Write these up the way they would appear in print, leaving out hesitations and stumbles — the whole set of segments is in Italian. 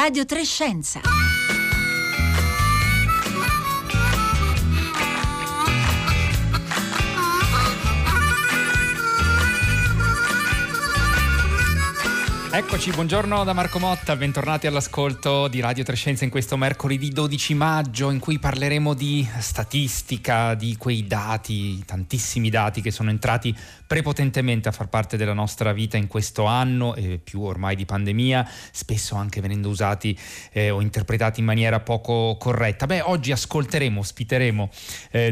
Radio Tre Scienza. Eccoci, buongiorno da Marco Motta, bentornati all'ascolto di Radio Tre Scienze in questo mercoledì 12 maggio in cui parleremo di statistica, di quei dati, tantissimi dati che sono entrati prepotentemente a far parte della nostra vita in questo anno e più ormai di pandemia, spesso anche venendo usati o interpretati in maniera poco corretta. Beh, oggi ospiteremo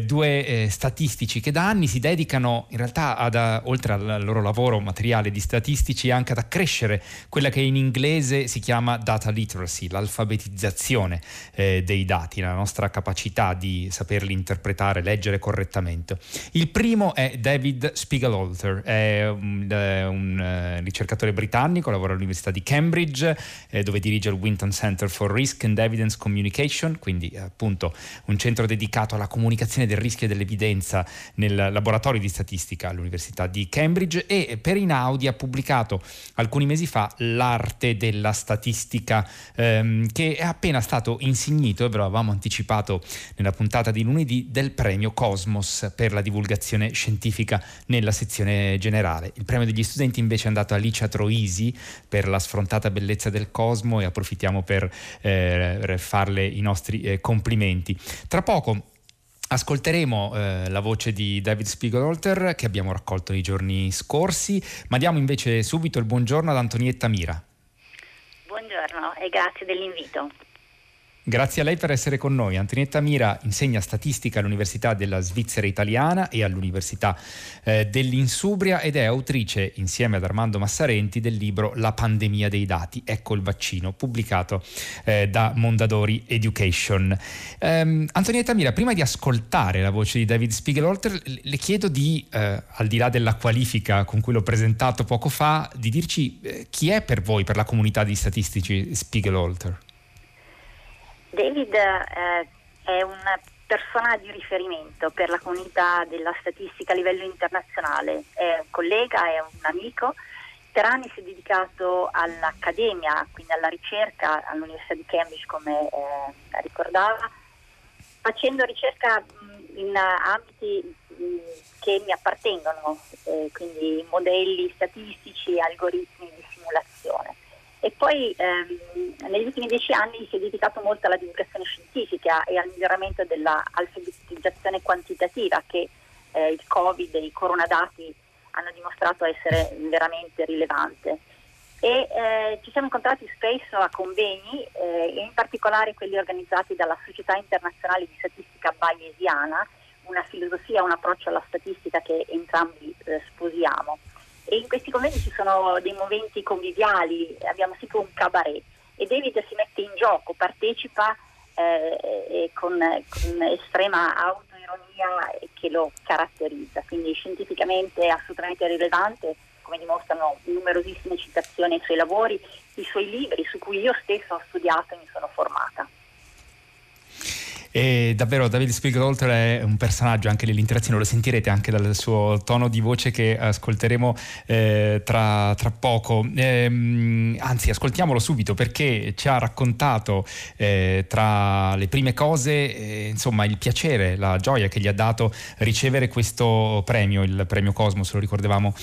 due statistici che da anni si dedicano in realtà oltre al loro lavoro materiale di statistici anche ad accrescere quella che in inglese si chiama data literacy, l'alfabetizzazione dei dati, la nostra capacità di saperli interpretare, leggere correttamente. Il primo è David Spiegelhalter, è un ricercatore britannico, lavora all'Università di Cambridge, dove dirige il Winton Center for Risk and Evidence Communication, quindi appunto un centro dedicato alla comunicazione del rischio e dell'evidenza nel laboratorio di statistica all'Università di Cambridge, e per Einaudi ha pubblicato alcuni mesi fa L'arte della statistica, che è appena stato insignito, e ve lo avevamo anticipato nella puntata di lunedì, del premio Cosmos per la divulgazione scientifica nella sezione generale. Il premio degli studenti invece è andato a Licia Troisi per la sfrontata bellezza del cosmo, e approfittiamo per farle i nostri complimenti. Tra poco ascolteremo la voce di David Spiegelhalter che abbiamo raccolto nei giorni scorsi, ma diamo invece subito il buongiorno ad Antonietta Mira. Buongiorno e grazie dell'invito. Grazie a lei per essere con noi. Antonietta Mira insegna statistica all'Università della Svizzera Italiana e all'Università dell'Insubria ed è autrice, insieme ad Armando Massarenti, del libro La pandemia dei dati, ecco il vaccino, pubblicato da Mondadori Education. Antonietta Mira, prima di ascoltare la voce di David Spiegelhalter, le chiedo di, al di là della qualifica con cui l'ho presentato poco fa, di dirci chi è per voi, per la comunità di statistici, Spiegelhalter. David è un personaggio di riferimento per la comunità della statistica a livello internazionale, è un collega, è un amico. Per anni si è dedicato all'accademia, quindi alla ricerca all'Università di Cambridge, come ricordava, facendo ricerca in ambiti che mi appartengono, quindi modelli statistici, algoritmi di simulazione. E poi negli ultimi 10 anni si è dedicato molto alla divulgazione scientifica e al miglioramento dell'alfabetizzazione quantitativa, che il Covid e i coronadati hanno dimostrato essere veramente rilevante. E ci siamo incontrati spesso a convegni, e in particolare quelli organizzati dalla Società Internazionale di Statistica Bayesiana, una filosofia, un approccio alla statistica che entrambi sposiamo. E in questi convegni ci sono dei momenti conviviali, abbiamo sempre un cabaret e David si mette in gioco, partecipa con estrema autoironia che lo caratterizza, quindi scientificamente è assolutamente rilevante, come dimostrano numerosissime citazioni ai suoi lavori, i suoi libri su cui io stesso ho studiato e mi sono formata. E davvero David Spiegelhalter è un personaggio anche nell'interazione, lo sentirete anche dal suo tono di voce che ascolteremo tra poco. Anzi, ascoltiamolo subito, perché ci ha raccontato tra le prime cose insomma il piacere, la gioia che gli ha dato ricevere questo premio, il premio Cosmos, lo ricordavamo,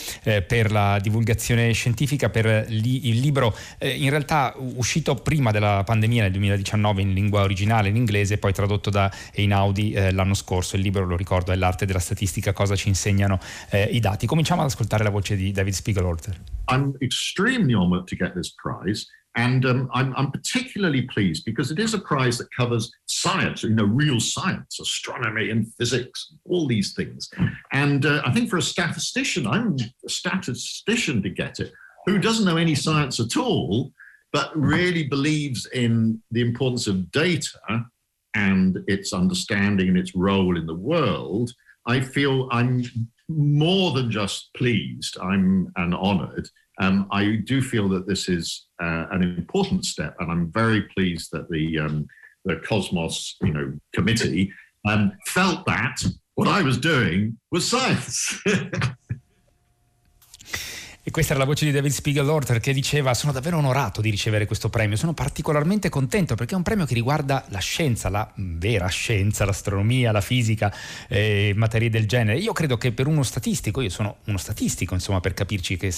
per la divulgazione scientifica, per il libro in realtà uscito prima della pandemia nel 2019 in lingua originale, in inglese, poi tradotto da Einaudi l'anno scorso. Il libro, lo ricordo, è L'arte della statistica, cosa ci insegnano i dati. Cominciamo ad ascoltare la voce di David Spiegelhalter. I'm extremely honored to get this prize, and I'm particularly pleased because it is a prize that covers science, you know, real science, astronomy and physics, all these things. And I think for a statistician, I'm a statistician to get it, who doesn't know any science at all, but really believes in the importance of data and its understanding and its role in the world. I feel I'm more than just pleased, I'm honoured. I do feel that this is an important step, and I'm very pleased that the Cosmos, you know, committee felt that what I was doing was science. E questa era la voce di David Spiegelhalter, che diceva: sono davvero onorato di ricevere questo premio, sono particolarmente contento perché è un premio che riguarda la scienza, la vera scienza, l'astronomia, la fisica, materie del genere. Io credo che per uno statistico, io sono uno statistico insomma per capirci, che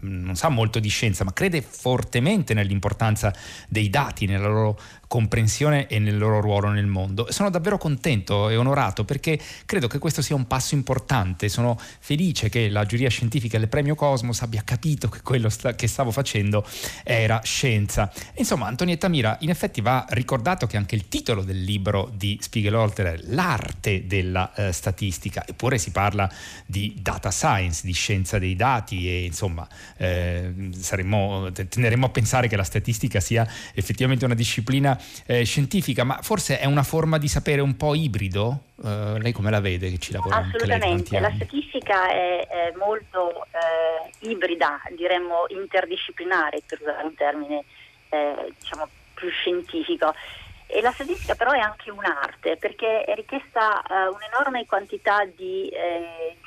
non sa molto di scienza, ma crede fortemente nell'importanza dei dati, nella loro comprensione e nel loro ruolo nel mondo. Sono davvero contento e onorato perché credo che questo sia un passo importante. Sono felice che la giuria scientifica del premio Cosmos abbia capito che quello che stavo facendo era scienza. Insomma, Antonietta Mira, in effetti va ricordato che anche il titolo del libro di Spiegelhalter è L'arte della statistica, eppure si parla di data science, di scienza dei dati, e insomma tenderemo a pensare che la statistica sia effettivamente una disciplina scientifica, ma forse è una forma di sapere un po' ibrido? Lei come la vede, che ci lavora? Assolutamente, anche la statistica è molto ibrida, diremmo interdisciplinare, per usare un termine diciamo più scientifico. E la statistica però è anche un'arte, perché è richiesta un'enorme quantità di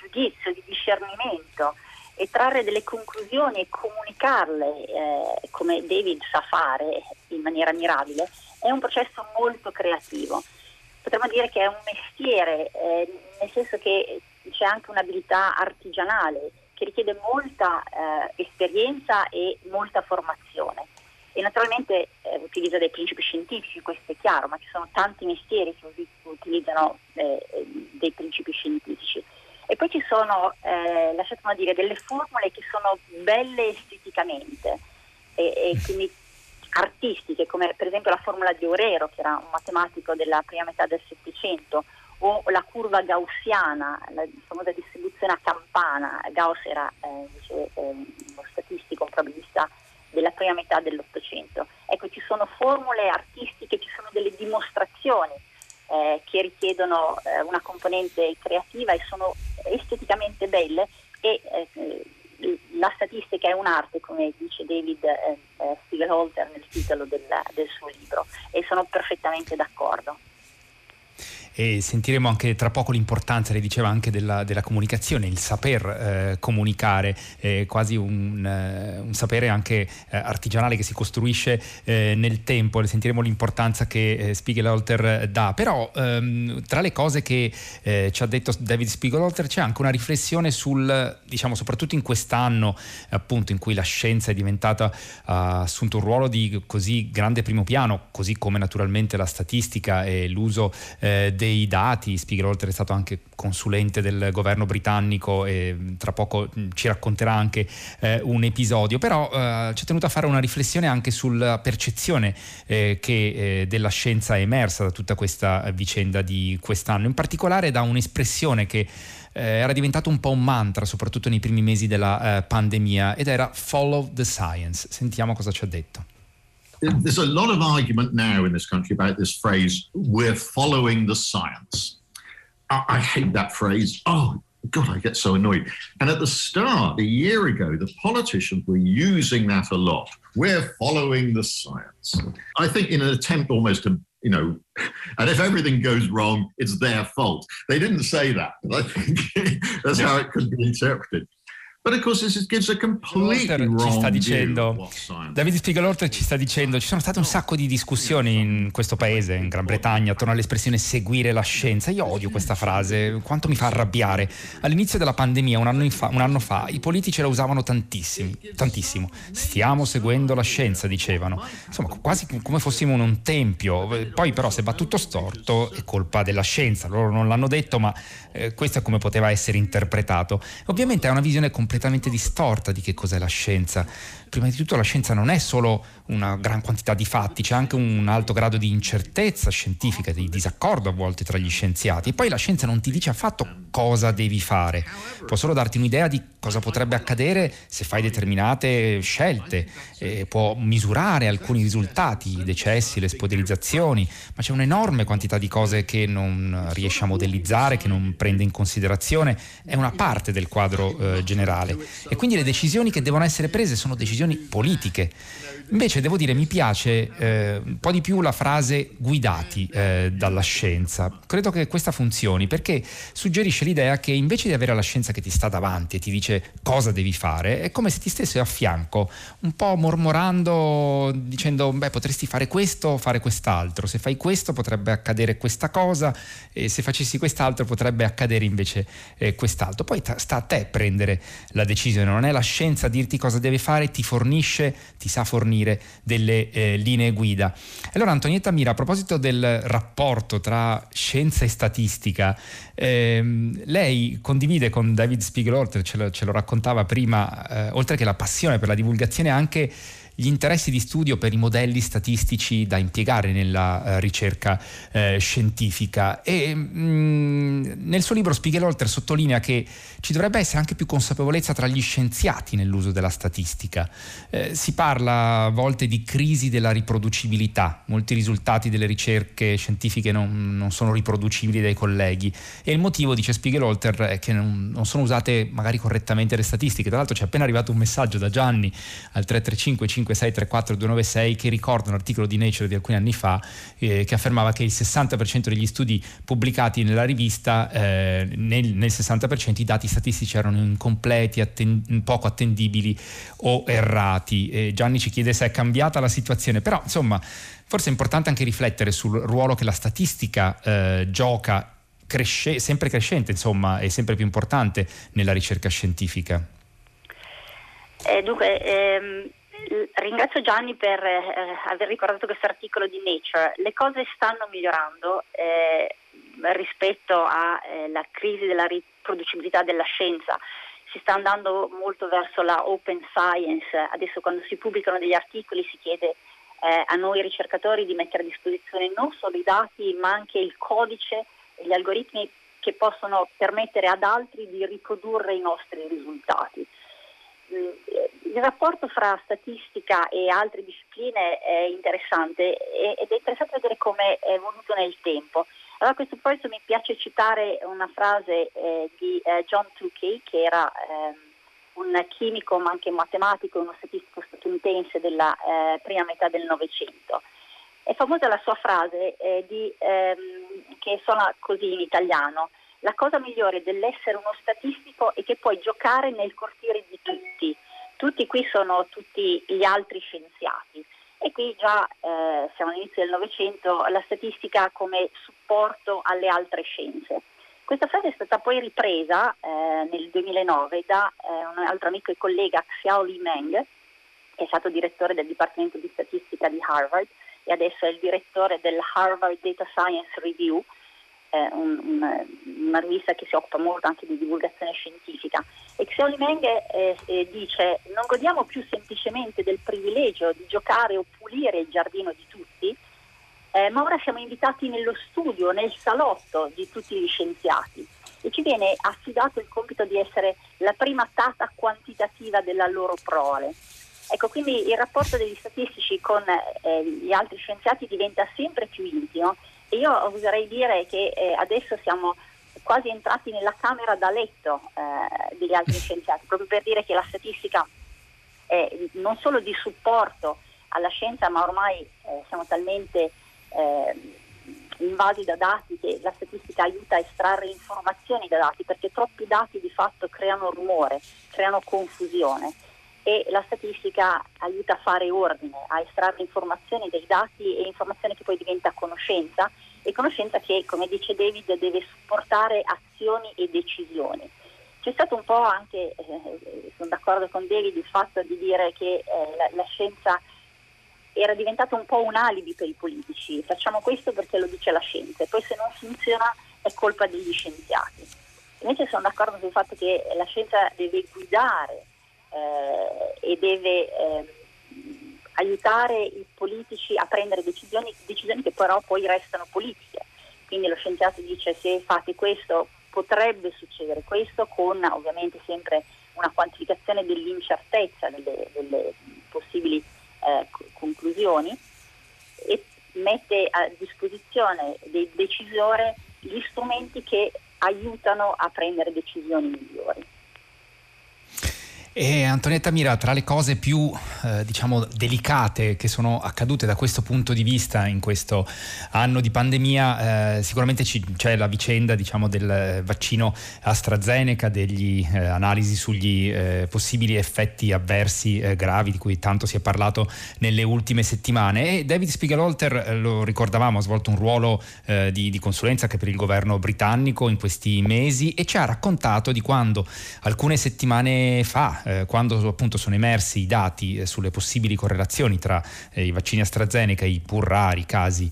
giudizio, di discernimento, e trarre delle conclusioni e comunicarle come David sa fare in maniera ammirabile è un processo molto creativo. Potremmo dire che è un mestiere, nel senso che c'è anche un'abilità artigianale che richiede molta esperienza e molta formazione. E naturalmente utilizza dei principi scientifici, questo è chiaro, ma ci sono tanti mestieri che utilizzano dei principi scientifici. E poi ci sono, lasciatemi dire, delle formule che sono belle esteticamente e quindi artistiche, come per esempio la formula di Orero, che era un matematico della prima metà del Settecento, o la curva gaussiana, la famosa distribuzione a campana. Gauss era uno statistico, un probabilista della prima metà dell'Ottocento. Ecco, ci sono formule artistiche, ci sono delle dimostrazioni che richiedono una componente creativa e sono esteticamente belle, e la statistica è un'arte, come dice David Spiegelhalter nel titolo del suo libro, e sono perfettamente d'accordo. E sentiremo anche tra poco l'importanza, le diceva, anche della comunicazione, il saper comunicare, quasi un sapere anche artigianale che si costruisce nel tempo. Le sentiremo l'importanza che Spiegelhalter dà, però tra le cose che ci ha detto David Spiegelhalter c'è anche una riflessione sul, diciamo, soprattutto in quest'anno appunto in cui la scienza è diventata, ha assunto un ruolo di così grande primo piano, così come naturalmente la statistica e l'uso dei dati. Spiegelhalter è stato anche consulente del governo britannico e tra poco ci racconterà anche un episodio, però ci è tenuto a fare una riflessione anche sulla percezione che della scienza è emersa da tutta questa vicenda di quest'anno, in particolare da un'espressione che era diventato un po' un mantra soprattutto nei primi mesi della pandemia, ed era follow the science. Sentiamo cosa ci ha detto. There's a lot of argument now in this country about this phrase, we're following the science. I hate that phrase. Oh, God, I get so annoyed. And at the start, a year ago, the politicians were using that a lot. We're following the science. I think in an attempt almost to, you know, and if everything goes wrong, it's their fault. They didn't say that, but I think that's how it could be interpreted. But of course this gives a completely wrong David Spiegelhalter ci sta dicendo, ci sono state un sacco di discussioni in questo paese, in Gran Bretagna, attorno all'espressione seguire la scienza. Io odio questa frase, quanto mi fa arrabbiare. All'inizio della pandemia, un anno fa, i politici la usavano tantissimo. Stiamo seguendo la scienza, dicevano. Insomma, quasi come fossimo in un tempio. Poi però se va tutto storto è colpa della scienza. Loro non l'hanno detto, ma questo è come poteva essere interpretato. Ovviamente è una visione completamente distorta di che cos'è la scienza. Prima di tutto la scienza non è solo una gran quantità di fatti, c'è anche un alto grado di incertezza scientifica, di disaccordo a volte tra gli scienziati, e poi la scienza non ti dice affatto cosa devi fare, può solo darti un'idea di cosa potrebbe accadere se fai determinate scelte, può misurare alcuni risultati, i decessi, le ospedalizzazioni, ma c'è un'enorme quantità di cose che non riesce a modellizzare, che non prende in considerazione, è una parte del quadro generale. sociale, e quindi le decisioni che devono essere prese sono decisioni politiche. Invece devo dire, mi piace un po' di più la frase guidati dalla scienza. Credo che questa funzioni, perché suggerisce l'idea che invece di avere la scienza che ti sta davanti e ti dice cosa devi fare, è come se ti stesse a fianco, un po' mormorando, dicendo beh, potresti fare questo, fare quest'altro, se fai questo potrebbe accadere questa cosa, e se facessi quest'altro potrebbe accadere invece quest'altro. Poi sta a te prendere la decisione, non è la scienza a dirti cosa devi fare, ti sa fornire delle linee guida. Allora Antonietta Mira, a proposito del rapporto tra scienza e statistica, lei condivide con David Spiegelhalter, ce lo raccontava prima, oltre che la passione per la divulgazione, anche gli interessi di studio per i modelli statistici da impiegare nella ricerca scientifica, e nel suo libro Spiegelhalter sottolinea che ci dovrebbe essere anche più consapevolezza tra gli scienziati nell'uso della statistica. Si parla a volte di crisi della riproducibilità, molti risultati delle ricerche scientifiche non sono riproducibili dai colleghi, e il motivo, dice Spiegelhalter, è che non sono usate magari correttamente le statistiche. Tra l'altro ci è appena arrivato un messaggio da Gianni al 335 5634 296 che ricorda un articolo di Nature di alcuni anni fa che affermava che il 60% degli studi pubblicati nella rivista, nel 60% i dati statistici erano incompleti, poco attendibili o errati. Gianni ci chiede se è cambiata la situazione, però insomma forse è importante anche riflettere sul ruolo che la statistica gioca, sempre crescente insomma, e sempre più importante nella ricerca scientifica. Ringrazio Gianni per aver ricordato questo articolo di Nature. Le cose stanno migliorando rispetto alla crisi della riproducibilità della scienza. Si sta andando molto verso la open science. Adesso quando si pubblicano degli articoli si chiede a noi ricercatori di mettere a disposizione non solo i dati ma anche il codice e gli algoritmi che possono permettere ad altri di riprodurre i nostri risultati. Il rapporto fra statistica e altre discipline è interessante, ed è interessante vedere come è evoluto nel tempo. Allora, a questo proposito mi piace citare una frase di John Tukey, che era un chimico ma anche matematico, uno statistico statunitense della prima metà del Novecento. È famosa la sua frase che suona così in italiano: la cosa migliore dell'essere uno statistico è che puoi giocare nel cortile di tutti. Tutti qui sono tutti gli altri scienziati. E qui già siamo all'inizio del Novecento, la statistica come supporto alle altre scienze. Questa frase è stata poi ripresa nel 2009 da un altro amico e collega, Xiao-Li Meng, che è stato direttore del Dipartimento di Statistica di Harvard e adesso è il direttore del Harvard Data Science Review, una rivista che si occupa molto anche di divulgazione scientifica. E Xiao-Li Meng dice: non godiamo più semplicemente del privilegio di giocare o pulire il giardino di tutti, ma ora siamo invitati nello studio, nel salotto di tutti gli scienziati, e ci viene affidato il compito di essere la prima tata quantitativa della loro prole. Ecco, quindi il rapporto degli statistici con gli altri scienziati diventa sempre più intimo. Io oserei dire che adesso siamo quasi entrati nella camera da letto degli altri scienziati, proprio per dire che la statistica è non solo di supporto alla scienza, ma ormai siamo talmente invasi da dati che la statistica aiuta a estrarre informazioni da dati, perché troppi dati di fatto creano rumore, creano confusione, e la statistica aiuta a fare ordine, a estrarre informazioni dai dati, e informazione che poi diventa conoscenza, e conoscenza che, come dice David, deve supportare azioni e decisioni. C'è stato un po' anche, sono d'accordo con David, il fatto di dire che la scienza era diventata un po' un alibi per i politici: facciamo questo perché lo dice la scienza, e poi se non funziona è colpa degli scienziati. Invece sono d'accordo sul fatto che la scienza deve guidare e deve aiutare i politici a prendere decisioni che però poi restano politiche. Quindi lo scienziato dice: se fate questo potrebbe succedere questo, con ovviamente sempre una quantificazione dell'incertezza delle possibili conclusioni, e mette a disposizione del decisore gli strumenti che aiutano a prendere decisioni migliori. E Antonietta Mira, tra le cose più delicate che sono accadute da questo punto di vista in questo anno di pandemia, sicuramente c'è la vicenda del vaccino AstraZeneca, degli analisi sugli possibili effetti avversi gravi di cui tanto si è parlato nelle ultime settimane. E David Spiegelhalter, lo ricordavamo, ha svolto un ruolo di consulenza anche per il governo britannico in questi mesi e ci ha raccontato di quando alcune settimane fa, quando appunto sono emersi i dati sulle possibili correlazioni tra i vaccini AstraZeneca e i pur rari casi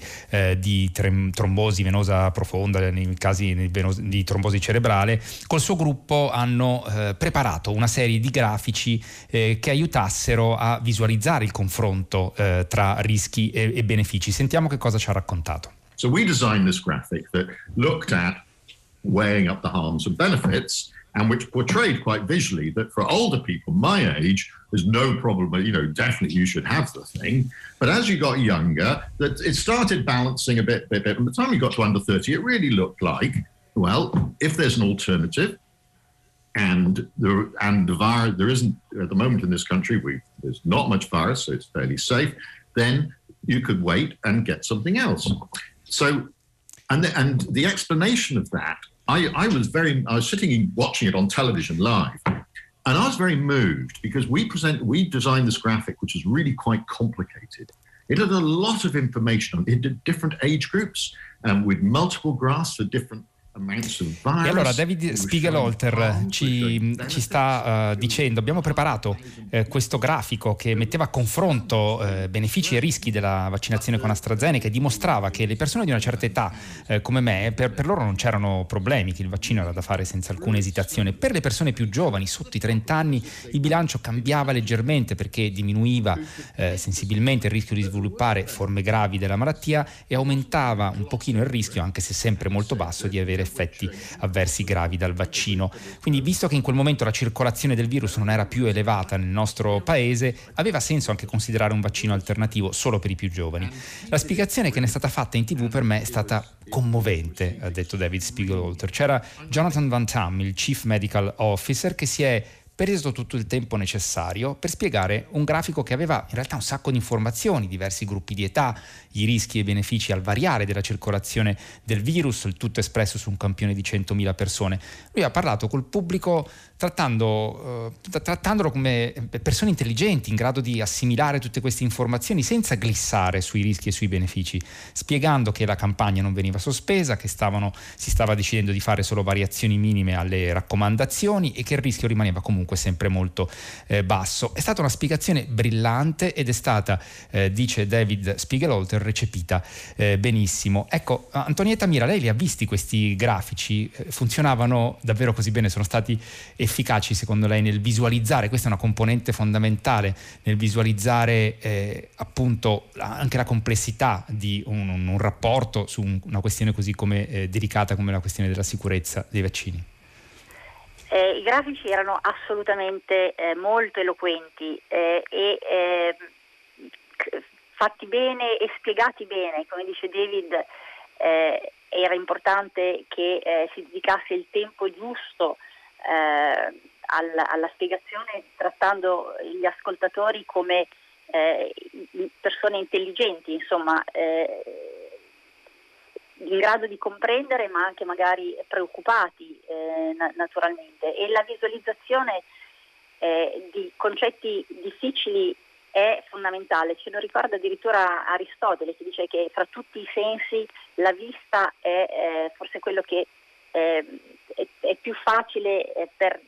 di trombosi venosa profonda, nei casi di trombosi cerebrale, col suo gruppo hanno preparato una serie di grafici che aiutassero a visualizzare il confronto tra rischi e benefici. Sentiamo che cosa ci ha raccontato. So we designed this graphic that looked at weighing up the harms and benefits, and which portrayed quite visually that for older people my age, there's no problem, definitely you should have the thing. But as you got younger, that it started balancing a bit. By the time you got to under 30, it really looked like, well, if there's an alternative, and the virus, there isn't at the moment in this country, there's not much virus, so it's fairly safe, then you could wait and get something else. So, and the explanation of that, I was sitting and watching it on television live, and I was very moved because we designed this graphic, which is really quite complicated. It had a lot of information on different age groups, with multiple graphs for different. E allora David Spiegelhalter ci sta dicendo, abbiamo preparato questo grafico che metteva a confronto benefici e rischi della vaccinazione con AstraZeneca e dimostrava che le persone di una certa età come me, per loro non c'erano problemi, che il vaccino era da fare senza alcuna esitazione. Per le persone più giovani, sotto i 30 anni, il bilancio cambiava leggermente perché diminuiva sensibilmente il rischio di sviluppare forme gravi della malattia e aumentava un pochino il rischio, anche se sempre molto basso, di avere effetti avversi gravi dal vaccino. Quindi, visto che in quel momento la circolazione del virus non era più elevata nel nostro paese, aveva senso anche considerare un vaccino alternativo solo per i più giovani. La spiegazione che ne è stata fatta in TV per me è stata commovente, ha detto David Spiegelhalter. C'era Jonathan Van Tam, il Chief Medical Officer, che si è preso tutto il tempo necessario per spiegare un grafico che aveva in realtà un sacco di informazioni, diversi gruppi di età, i rischi e i benefici al variare della circolazione del virus, il tutto espresso su un campione di 100.000 persone. Lui ha parlato col pubblico trattandolo come persone intelligenti in grado di assimilare tutte queste informazioni senza glissare sui rischi e sui benefici, spiegando che la campagna non veniva sospesa, che si stava decidendo di fare solo variazioni minime alle raccomandazioni e che il rischio rimaneva comunque sempre molto basso. È stata una spiegazione brillante ed è stata, dice David Spiegelhalter, recepita benissimo. Ecco, Antonietta Mira, lei li ha visti questi grafici? Funzionavano davvero così bene? Sono stati efficaci secondo lei nel visualizzare? Questa è una componente fondamentale nel visualizzare appunto anche la complessità di un rapporto su una questione così come delicata come la questione della sicurezza dei vaccini. I grafici erano assolutamente molto eloquenti e fatti bene e spiegati bene. Come dice David, era importante che si dedicasse il tempo giusto alla spiegazione, trattando gli ascoltatori come persone intelligenti, insomma, in grado di comprendere ma anche magari preoccupati naturalmente. E la visualizzazione di concetti difficili è fondamentale, ce lo ricorda addirittura Aristotele, che dice che fra tutti i sensi la vista è forse quello che è più facile per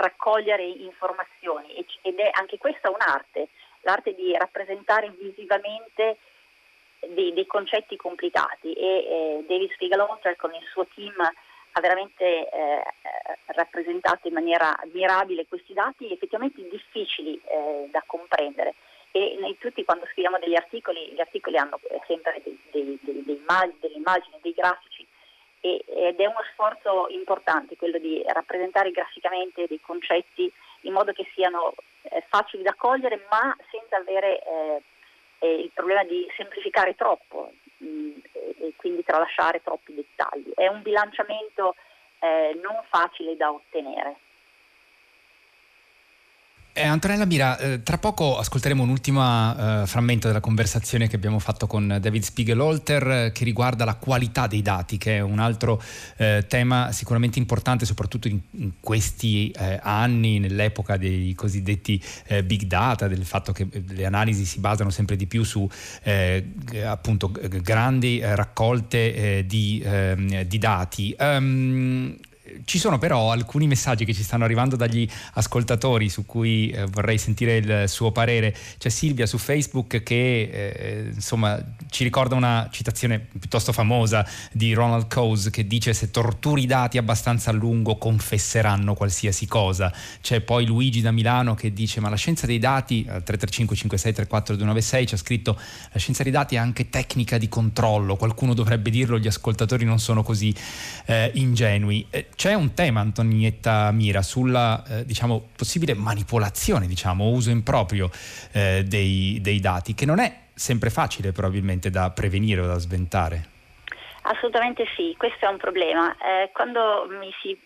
raccogliere informazioni, ed è anche questa un'arte, l'arte di rappresentare visivamente dei concetti complicati, e David Spiegelhalter con il suo team ha veramente rappresentato in maniera ammirabile questi dati effettivamente difficili da comprendere. E noi tutti, quando scriviamo degli articoli, gli articoli hanno sempre delle immagini, dei grafici, ed è uno sforzo importante quello di rappresentare graficamente dei concetti in modo che siano facili da cogliere ma senza avere il problema di semplificare troppo e quindi tralasciare troppi dettagli. È un bilanciamento non facile da ottenere. Antonella Mira, tra poco ascolteremo un ultimo frammento della conversazione che abbiamo fatto con David Spiegelhalter che riguarda la qualità dei dati, che è un altro tema sicuramente importante, soprattutto in questi anni, nell'epoca dei cosiddetti big data, del fatto che le analisi si basano sempre di più su appunto grandi raccolte di dati. Ci sono però alcuni messaggi che ci stanno arrivando dagli ascoltatori su cui vorrei sentire il suo parere. C'è Silvia su Facebook che insomma ci ricorda una citazione piuttosto famosa di Ronald Coase che dice: se torturi i dati abbastanza a lungo confesseranno qualsiasi cosa. C'è poi Luigi da Milano che dice: ma la scienza dei dati, 335 56 34 296, ci ha scritto: la scienza dei dati è anche tecnica di controllo, qualcuno dovrebbe dirlo, gli ascoltatori non sono così ingenui. C'è un tema, Antonietta Mira, sulla possibile manipolazione, uso improprio dei dati, che non è sempre facile probabilmente da prevenire o da sventare. Assolutamente sì, questo è un problema. Quando mi si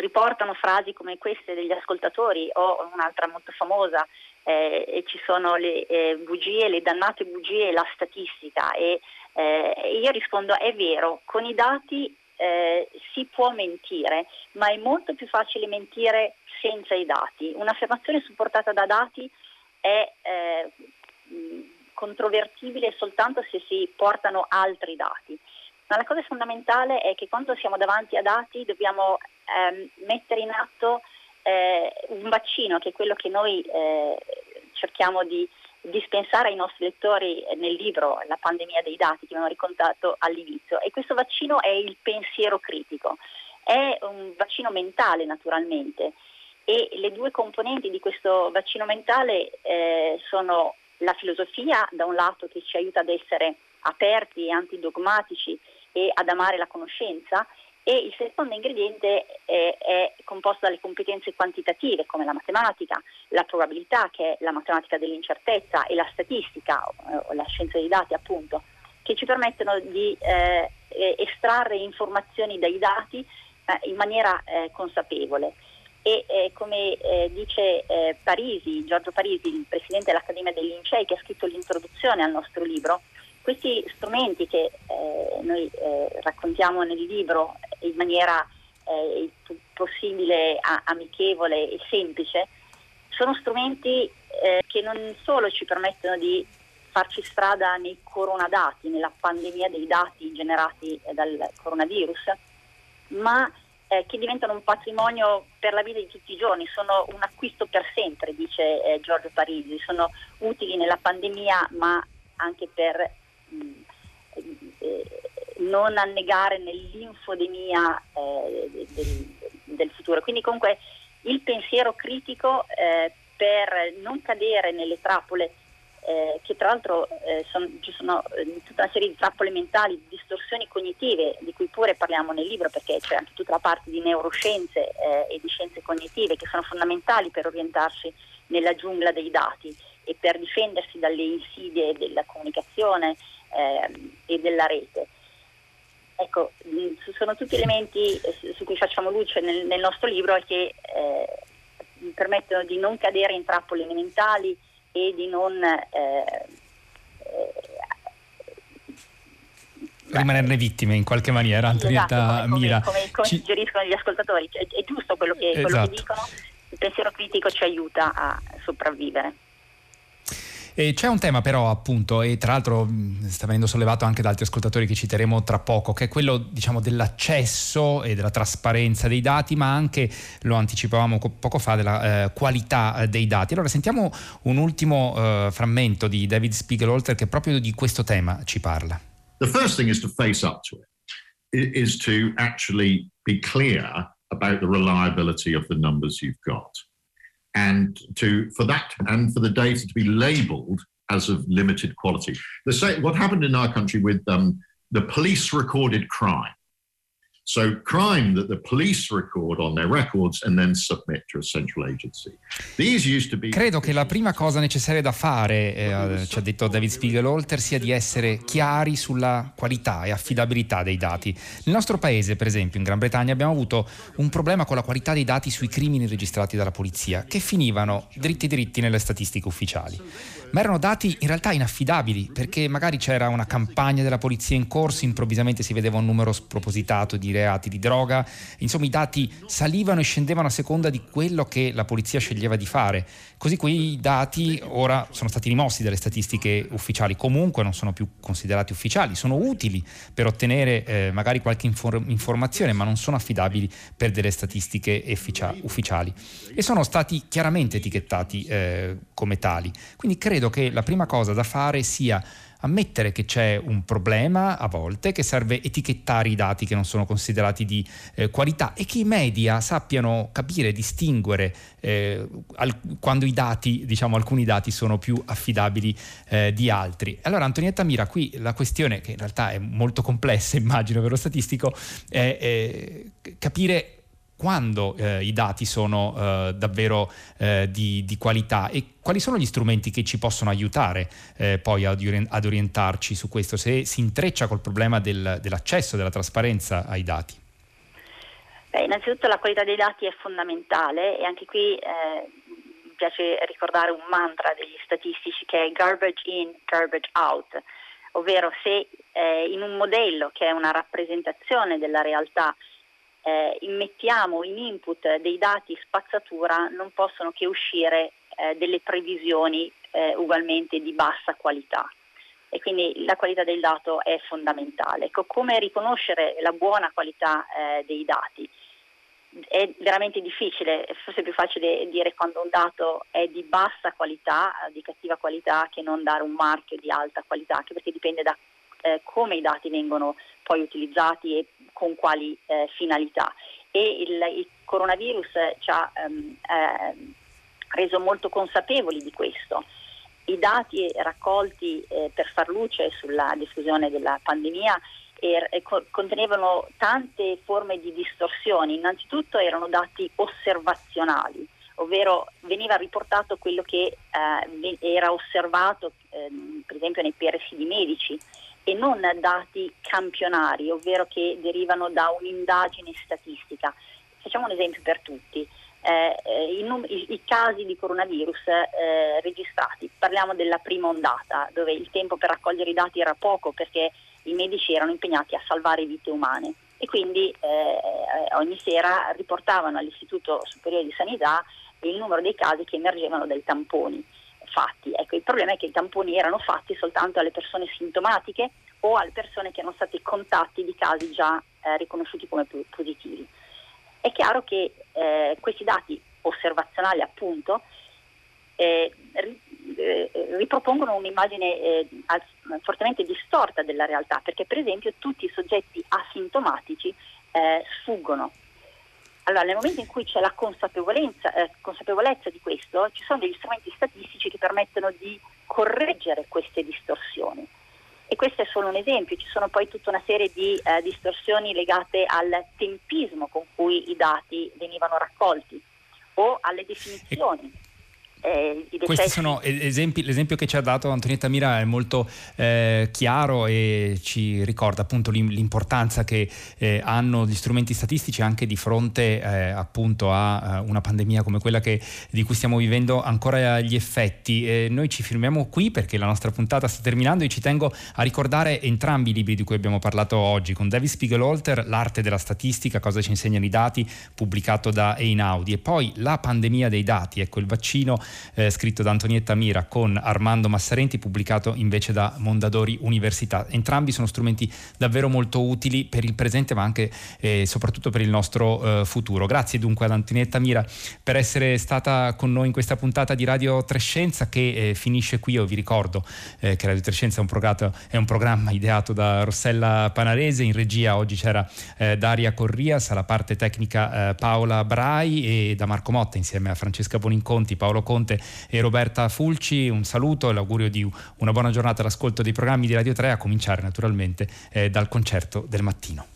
riportano frasi come queste degli ascoltatori, o un'altra molto famosa, e ci sono le bugie, le dannate bugie e la statistica, e io rispondo: è vero, con i dati si può mentire, ma è molto più facile mentire senza i dati. Un'affermazione supportata da dati è controvertibile soltanto se si portano altri dati, ma la cosa fondamentale è che quando siamo davanti a dati dobbiamo mettere in atto un vaccino, che è quello che noi cerchiamo di dispensare ai nostri lettori nel libro La pandemia dei dati, che abbiamo raccontato all'inizio. E questo vaccino è il pensiero critico, è un vaccino mentale naturalmente, e le due componenti di questo vaccino mentale sono la filosofia, da un lato, che ci aiuta ad essere aperti e antidogmatici e ad amare la conoscenza, e il secondo ingrediente è composto dalle competenze quantitative, come la matematica, la probabilità, che è la matematica dell'incertezza, e la statistica, o la scienza dei dati appunto, che ci permettono di estrarre informazioni dai dati in maniera consapevole. E come dice Giorgio Parisi, il presidente dell'Accademia dei Lincei, che ha scritto l'introduzione al nostro libro, questi strumenti che noi raccontiamo nel libro in maniera il più possibile amichevole e semplice, sono strumenti che non solo ci permettono di farci strada nei coronadati, nella pandemia dei dati generati dal coronavirus, ma che diventano un patrimonio per la vita di tutti i giorni, sono un acquisto per sempre, dice Giorgio Parisi, sono utili nella pandemia ma anche per non annegare nell'infodemia del futuro. Quindi comunque il pensiero critico per non cadere nelle trappole che tra l'altro ci sono tutta una serie di trappole mentali, di distorsioni cognitive, di cui pure parliamo nel libro, perché c'è anche tutta la parte di neuroscienze e di scienze cognitive, che sono fondamentali per orientarsi nella giungla dei dati e per difendersi dalle insidie della comunicazione e della rete. Ecco, sono tutti elementi su cui facciamo luce nel nostro libro, che permettono di non cadere in trappole mentali e di non rimanerne vittime in qualche maniera. Antonietta Mira, come suggeriscono gli ascoltatori, è giusto quello che dicono, il pensiero critico ci aiuta a sopravvivere. E c'è un tema però, appunto, e tra l'altro sta venendo sollevato anche da altri ascoltatori che citeremo tra poco, che è quello dell'accesso e della trasparenza dei dati, ma anche, lo anticipavamo poco fa, della qualità dei dati. Allora sentiamo un ultimo frammento di David Spiegelhalter che proprio di questo tema ci parla. The first thing is to face up to it, is to actually be clear about the reliability of the numbers you've got. And for the data to be labelled as of limited quality. What happened in our country with the police recorded crime So crime that the police record on their records and then submit to a central agency. These used to be... Credo che la prima cosa necessaria da fare, ci ha detto David Spiegelhalter, sia di essere chiari sulla qualità e affidabilità dei dati. Nel nostro paese, per esempio, in Gran Bretagna, abbiamo avuto un problema con la qualità dei dati sui crimini registrati dalla polizia, che finivano dritti nelle statistiche ufficiali. Ma erano dati in realtà inaffidabili, perché magari c'era una campagna della polizia in corso, improvvisamente si vedeva un numero spropositato di reati di droga, insomma i dati salivano e scendevano a seconda di quello che la polizia sceglieva di fare. Così quei dati ora sono stati rimossi dalle statistiche ufficiali, comunque non sono più considerati ufficiali, sono utili per ottenere magari qualche informazione, ma non sono affidabili per delle statistiche ufficiali e sono stati chiaramente etichettati come tali. Quindi credo che la prima cosa da fare sia ammettere che c'è un problema a volte, che serve etichettare i dati che non sono considerati di qualità e che i media sappiano capire, distinguere quando i dati, diciamo alcuni dati, sono più affidabili di altri. Allora Antonietta Mira, qui la questione, che in realtà è molto complessa immagino per lo statistico, è capire quando i dati sono davvero di qualità e quali sono gli strumenti che ci possono aiutare poi ad orientarci su questo, se si intreccia col problema dell'accesso, della trasparenza ai dati. Beh, innanzitutto la qualità dei dati è fondamentale e anche qui mi piace ricordare un mantra degli statistici che è garbage in, garbage out, ovvero se in un modello che è una rappresentazione della realtà immettiamo in input dei dati spazzatura, non possono che uscire delle previsioni ugualmente di bassa qualità, e quindi la qualità del dato è fondamentale. Come riconoscere la buona qualità dei dati? È veramente difficile, forse è più facile dire quando un dato è di bassa qualità, di cattiva qualità, che non dare un marchio di alta qualità, anche perché dipende da come i dati vengono poi utilizzati e con quali finalità. E il coronavirus ci ha reso molto consapevoli di questo. I dati raccolti per far luce sulla diffusione della pandemia contenevano tante forme di distorsioni. Innanzitutto erano dati osservazionali, ovvero veniva riportato quello che era osservato per esempio nei presidi medici, e non dati campionari, ovvero che derivano da un'indagine statistica. Facciamo un esempio per tutti. I casi di coronavirus registrati, parliamo della prima ondata, dove il tempo per raccogliere i dati era poco perché i medici erano impegnati a salvare vite umane e quindi ogni sera riportavano all'Istituto Superiore di Sanità il numero dei casi che emergevano dai tamponi fatti. Ecco, il problema è che i tamponi erano fatti soltanto alle persone sintomatiche o alle persone che erano stati contatti di casi già riconosciuti come positivi. È chiaro che questi dati osservazionali appunto ripropongono un'immagine fortemente distorta della realtà, perché per esempio tutti i soggetti asintomatici sfuggono. Allora, nel momento in cui c'è la consapevolezza di questo, ci sono degli strumenti statistici che permettono di correggere queste distorsioni. E questo è solo un esempio, ci sono poi tutta una serie di distorsioni legate al tempismo con cui i dati venivano raccolti o alle definizioni. Questi sono esempi. L'esempio che ci ha dato Antonietta Mira è molto chiaro e ci ricorda appunto l'importanza che hanno gli strumenti statistici anche di fronte appunto a una pandemia come quella di cui stiamo vivendo ancora gli effetti. Noi ci fermiamo qui perché la nostra puntata sta terminando e ci tengo a ricordare entrambi i libri di cui abbiamo parlato oggi, con David Spiegelhalter, L'arte della statistica, cosa ci insegnano i dati, pubblicato da Einaudi, e poi La pandemia dei dati, ecco il vaccino, scritto da Antonietta Mira con Armando Massarenti, pubblicato invece da Mondadori Università. Entrambi sono strumenti davvero molto utili per il presente ma anche e soprattutto per il nostro futuro. Grazie dunque ad Antonietta Mira per essere stata con noi in questa puntata di Radio Tre Scienza, che finisce qui. Io vi ricordo che Radio Tre Scienza è un programma ideato da Rossella Panarese, in regia oggi c'era Daria Corrias, alla parte tecnica Paola Brai, e da Marco Motta insieme a Francesca Boninconti, Paolo Conti e Roberta Fulci. Un saluto e l'augurio di una buona giornata all'ascolto dei programmi di Radio 3, a cominciare naturalmente dal concerto del mattino.